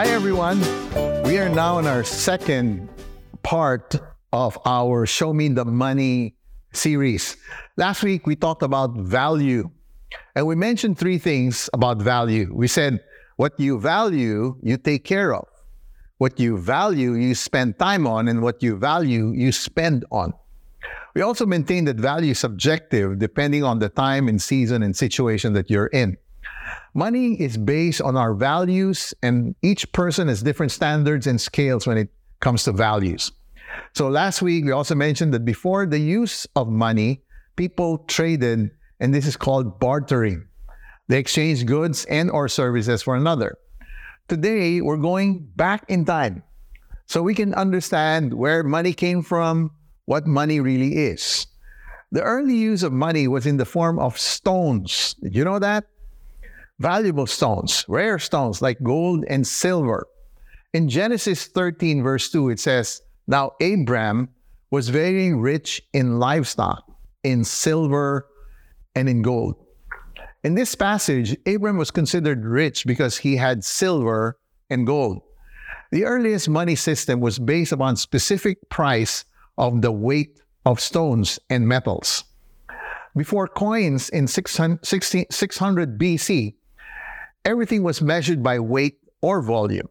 Hi, everyone. We are now in our second part of our Show Me the Money series. Last week, we talked about value. And we mentioned three things about value. We said, what you value, you take care of. What you value, you spend time on. And what you value, you spend on. We also maintained that value is subjective, depending on the time and season and situation that you're in. Money is based on our values, and each person has different standards and scales when it comes to values. So last week, we also mentioned that before the use of money, people traded, and this is called bartering. They exchanged goods and or services for another. Today, we're going back in time so we can understand where money came from, what money really is. The early use of money was in the form of stones. Did you know that? Valuable stones, rare stones like gold and silver. In Genesis 13, verse 2, it says, "Now Abram was very rich in livestock, in silver, and in gold." In this passage, Abram was considered rich because he had silver and gold. The earliest money system was based upon specific price of the weight of stones and metals. Before coins in 600 BC, everything was measured by weight or volume.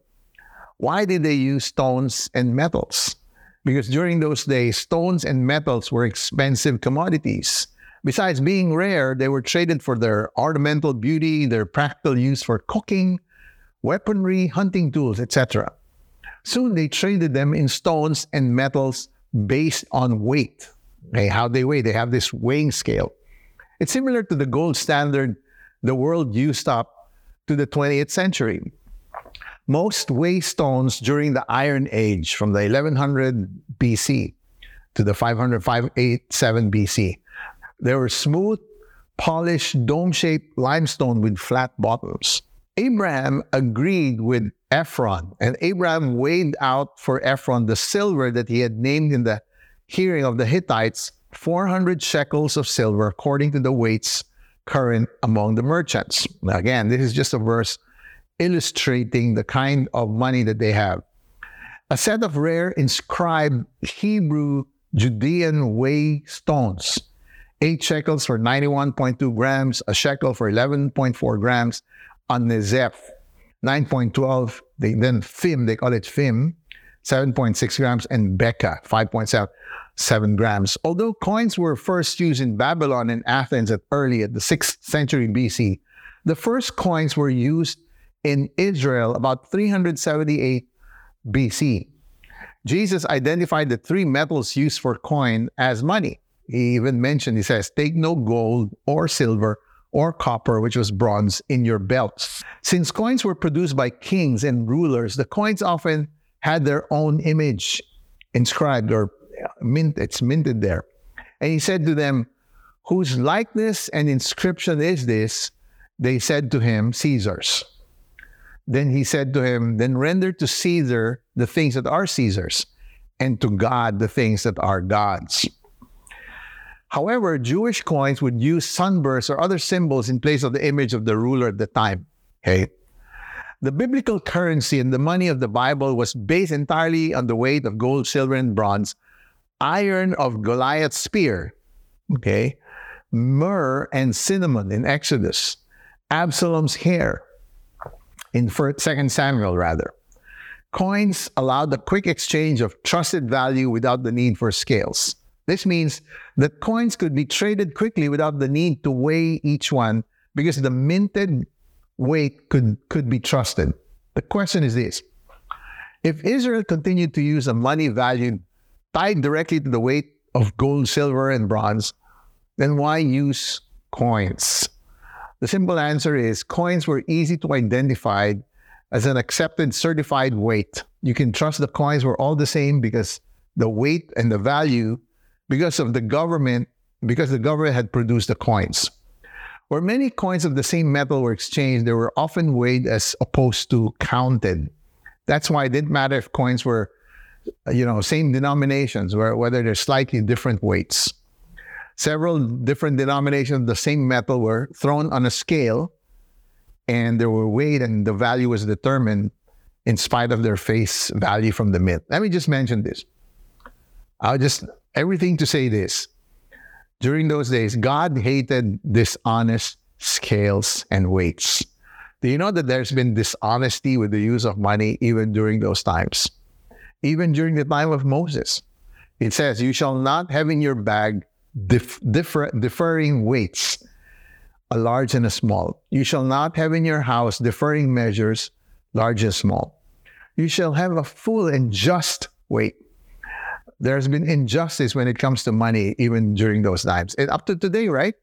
Why did they use stones and metals? Because during those days, stones and metals were expensive commodities. Besides being rare, they were traded for their ornamental beauty, their practical use for cooking, weaponry, hunting tools, etc. Soon they traded them in stones and metals based on weight. Okay, how they weigh, they have this weighing scale. It's similar to the gold standard the world used up to the 20th century. Most weigh stones during the Iron Age, from the 1100 BC to the 587 BC. They were smooth, polished, dome-shaped limestone with flat bottoms. Abraham agreed with Ephron, and Abraham weighed out for Ephron the silver that he had named in the hearing of the Hittites, 400 shekels of silver, according to the weights current among the merchants. Now again, this is just a verse illustrating the kind of money that they have. A set of rare inscribed Hebrew Judean weigh stones, 8 shekels for 91.2 grams, a shekel for 11.4 grams, a nezef, 9.12, then fim, they call it fim, 7.6 grams, and beka, 5.7 grams. Although coins were first used in Babylon and Athens at the 6th century BC, the first coins were used in Israel about 378 BC. Jesus identified the three metals used for coin as money. He even mentioned, he says, "Take no gold or silver or copper, which was bronze, in your belts." Since coins were produced by kings and rulers, the coins often had their own image inscribed or minted there. And he said to them, "Whose likeness and inscription is this?" They said to him, "Caesar's." Then he said to him, "Then render to Caesar the things that are Caesar's, and to God the things that are God's." However, Jewish coins would use sunbursts or other symbols in place of the image of the ruler at the time. Okay? The biblical currency and the money of the Bible was based entirely on the weight of gold, silver, and bronze, iron of Goliath's spear, okay, myrrh and cinnamon in Exodus, Absalom's hair in 2 Samuel, rather. Coins allowed the quick exchange of trusted value without the need for scales. This means that coins could be traded quickly without the need to weigh each one because the minted weight could be trusted. The question is this: if Israel continued to use a money value tied directly to the weight of gold, silver, and bronze, then why use coins? The simple answer is coins were easy to identify as an accepted certified weight. You can trust the coins were all the same because the weight and the value, because the government had produced the coins. Where many coins of the same metal were exchanged, they were often weighed as opposed to counted. That's why it didn't matter if coins were, same denominations, whether they're slightly different weights. Several different denominations of the same metal were thrown on a scale, and they were weighed, and the value was determined in spite of their face value from the myth. Let me just mention this. Everything to say this. During those days, God hated dishonest scales and weights. Do you know that there's been dishonesty with the use of money even during those times? Even during the time of Moses. It says, you shall not have in your bag differing weights, a large and a small. You shall not have in your house differing measures, large and small. You shall have a full and just weight. There's been injustice when it comes to money, even during those times. And up to today, right?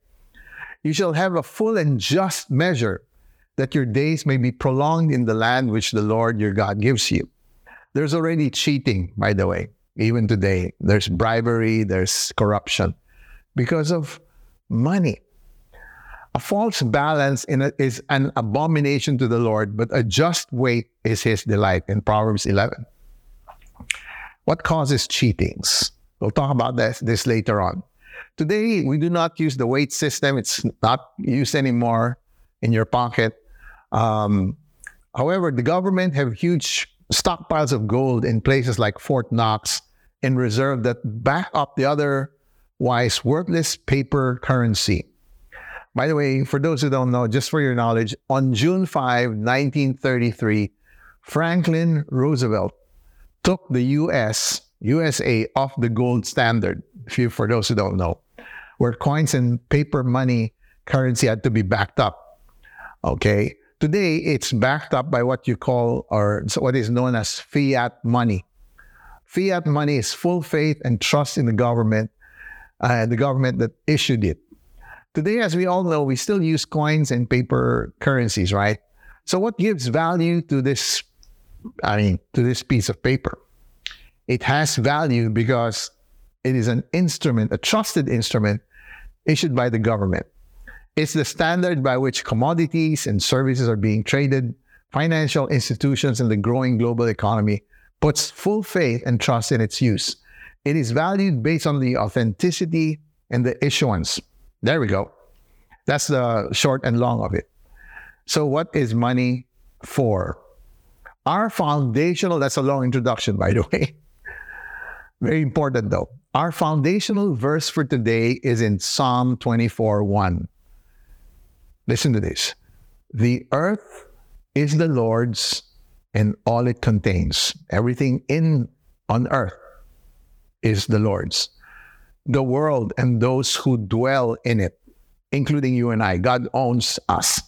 You shall have a full and just measure, that your days may be prolonged in the land which the Lord your God gives you. There's already cheating, by the way, even today. There's bribery, there's corruption because of money. A false balance is an abomination to the Lord, but a just weight is his delight in Proverbs 11. What causes cheatings? We'll talk about this later on. Today, we do not use the weight system. It's not used anymore in your pocket. However, the government have huge stockpiles of gold in places like Fort Knox in reserve that back up the otherwise worthless paper currency. By the way, for those who don't know, just for your knowledge, on June 5, 1933, Franklin Roosevelt took the USA off the gold standard, for those who don't know, where coins and paper money currency had to be backed up. Okay? Today, it's backed up by what is known as fiat money. Fiat money is full faith and trust in the government that issued it. Today, as we all know, we still use coins and paper currencies, right? So what gives value to this piece of paper? It has value because it is an instrument, a trusted instrument issued by the government. It's the standard by which commodities and services are being traded. Financial institutions and the growing global economy puts full faith and trust in its use. It is valued based on the authenticity and the issuance. There we go. That's the short and long of it. So what is money for? That's a long introduction, by the way. Very important, though. Our foundational verse for today is in Psalm 24:1. Listen to this. The earth is the Lord's and all it contains. Everything on earth is the Lord's. The world and those who dwell in it, including you and I. God owns us.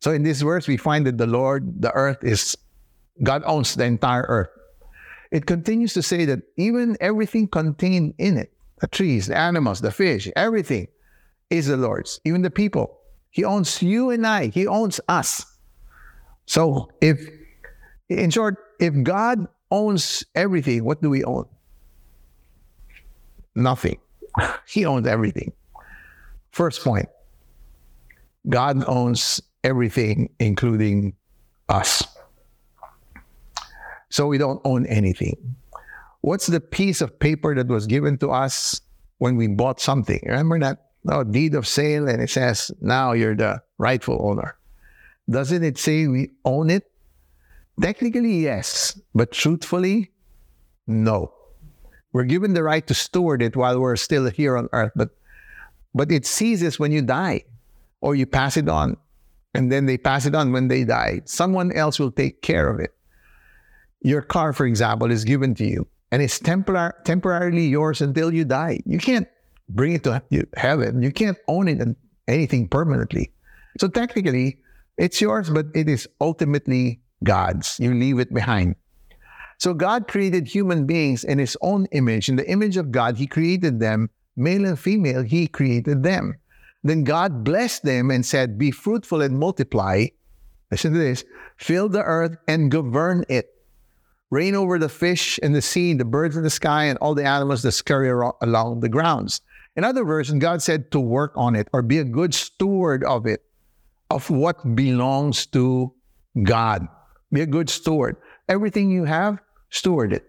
So in this verse, we find that God owns the entire earth. It continues to say that even everything contained in it, the trees, the animals, the fish, everything is the Lord's, even the people. He owns you and I. He owns us. So if God owns everything, what do we own? Nothing. He owns everything. First point, God owns everything, including us. So we don't own anything. What's the piece of paper that was given to us when we bought something? Remember that deed of sale, and it says, now you're the rightful owner. Doesn't it say we own it? Technically, yes, but truthfully, no. We're given the right to steward it while we're still here on earth, but it ceases when you die, or you pass it on, and then they pass it on when they die. Someone else will take care of it. Your car, for example, is given to you and it's temporarily yours until you die. You can't bring it to heaven. You can't own it and anything permanently. So technically, it's yours, but it is ultimately God's. You leave it behind. So God created human beings in his own image. In the image of God, he created them. Male and female, he created them. Then God blessed them and said, be fruitful and multiply. Listen to this. Fill the earth and govern it. Reign over the fish and the sea, the birds in the sky, and all the animals that scurry along the grounds. In other versions, God said to work on it or be a good steward of it, of what belongs to God. Be a good steward. Everything you have, steward it.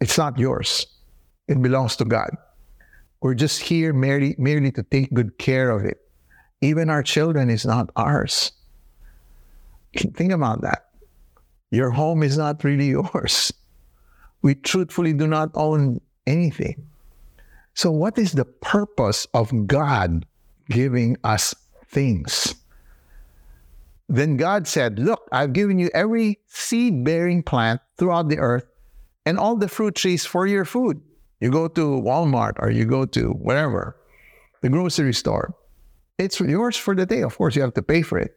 It's not yours. It belongs to God. We're just here merely to take good care of it. Even our children is not ours. Think about that. Your home is not really yours. We truthfully do not own anything. So what is the purpose of God giving us things? Then God said, look, I've given you every seed-bearing plant throughout the earth and all the fruit trees for your food. You go to Walmart or you go to wherever, the grocery store. It's yours for the day. Of course, you have to pay for it.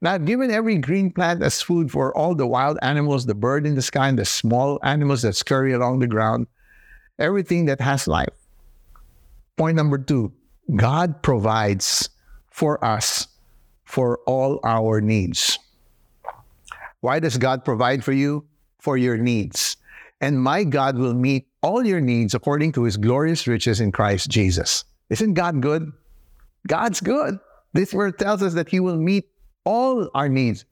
And I've given every green plant as food for all the wild animals, the bird in the sky, and the small animals that scurry along the ground, everything that has life. Point number two, God provides for us for all our needs. Why does God provide for you? For your needs. And my God will meet all your needs according to his glorious riches in Christ Jesus. Isn't God good? God's good. This word tells us that he will meet all our needs.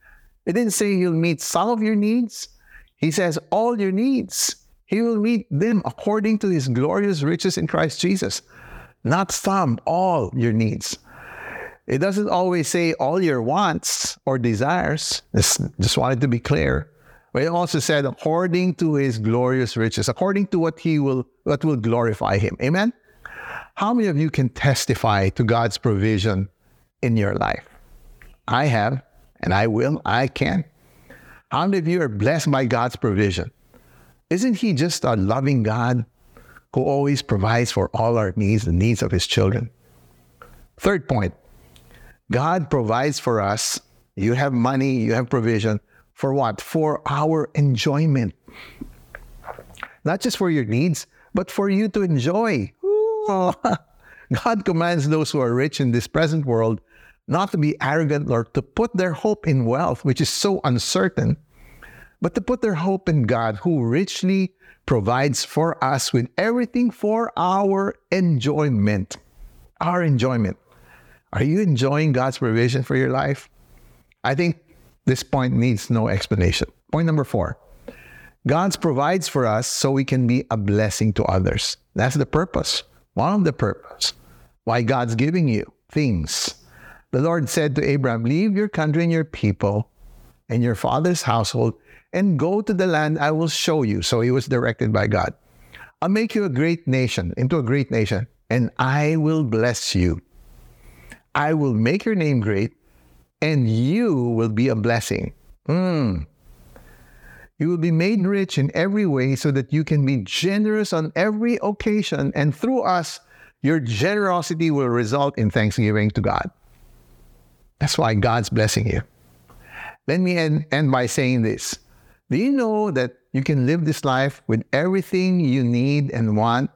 It didn't say he'll meet some of your needs. He says all your needs. He will meet them according to his glorious riches in Christ Jesus. Not some, all your needs. It doesn't always say all your wants or desires. Just wanted to be clear. But it also said according to his glorious riches, according to what will glorify him. Amen? How many of you can testify to God's provision in your life? I have, and I will, I can. How many of you are blessed by God's provision? Isn't he just a loving God who always provides for all our needs, the needs of his children? Third point, God provides for us. You have money, you have provision. For what? For our enjoyment. Not just for your needs, but for you to enjoy. God commands those who are rich in this present world not to be arrogant or to put their hope in wealth, which is so uncertain, but to put their hope in God, who richly provides for us with everything for our enjoyment. Our enjoyment. Are you enjoying God's provision for your life? I think this point needs no explanation. Point number four. God provides for us so we can be a blessing to others. That's the purpose. One of the purpose. Why God's giving you things. The Lord said to Abraham, leave your country and your people and your father's household and go to the land I will show you. So he was directed by God. I'll make you a great nation, into a great nation, and I will bless you. I will make your name great and you will be a blessing. You will be made rich in every way so that you can be generous on every occasion. And through us, your generosity will result in thanksgiving to God. That's why God's blessing you. Let me end by saying this. Do you know that you can live this life with everything you need and want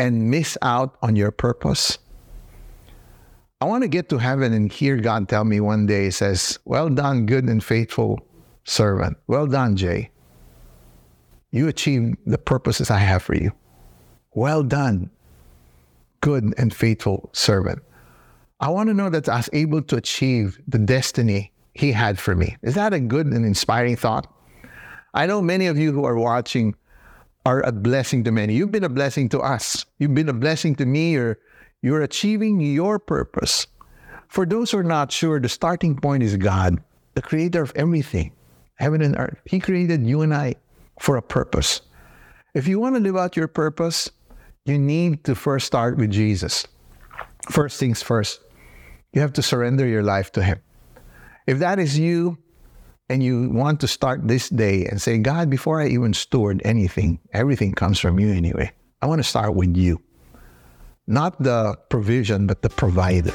and miss out on your purpose? I want to get to heaven and hear God tell me one day, he says, well done, good and faithful servant. Well done, Jay. You achieved the purposes I have for you. Well done, good and faithful servant. I want to know that I was able to achieve the destiny he had for me. Is that a good and inspiring thought? I know many of you who are watching are a blessing to many. You've been a blessing to us. You've been a blessing to me. You're achieving your purpose. For those who are not sure, the starting point is God, the creator of everything, heaven and earth. He created you and I for a purpose. If you want to live out your purpose, you need to first start with Jesus. First things first. You have to surrender your life to him. If that is you, and you want to start this day and say, God, before I even steward anything, everything comes from you anyway. I want to start with you. Not the provision, but the provider.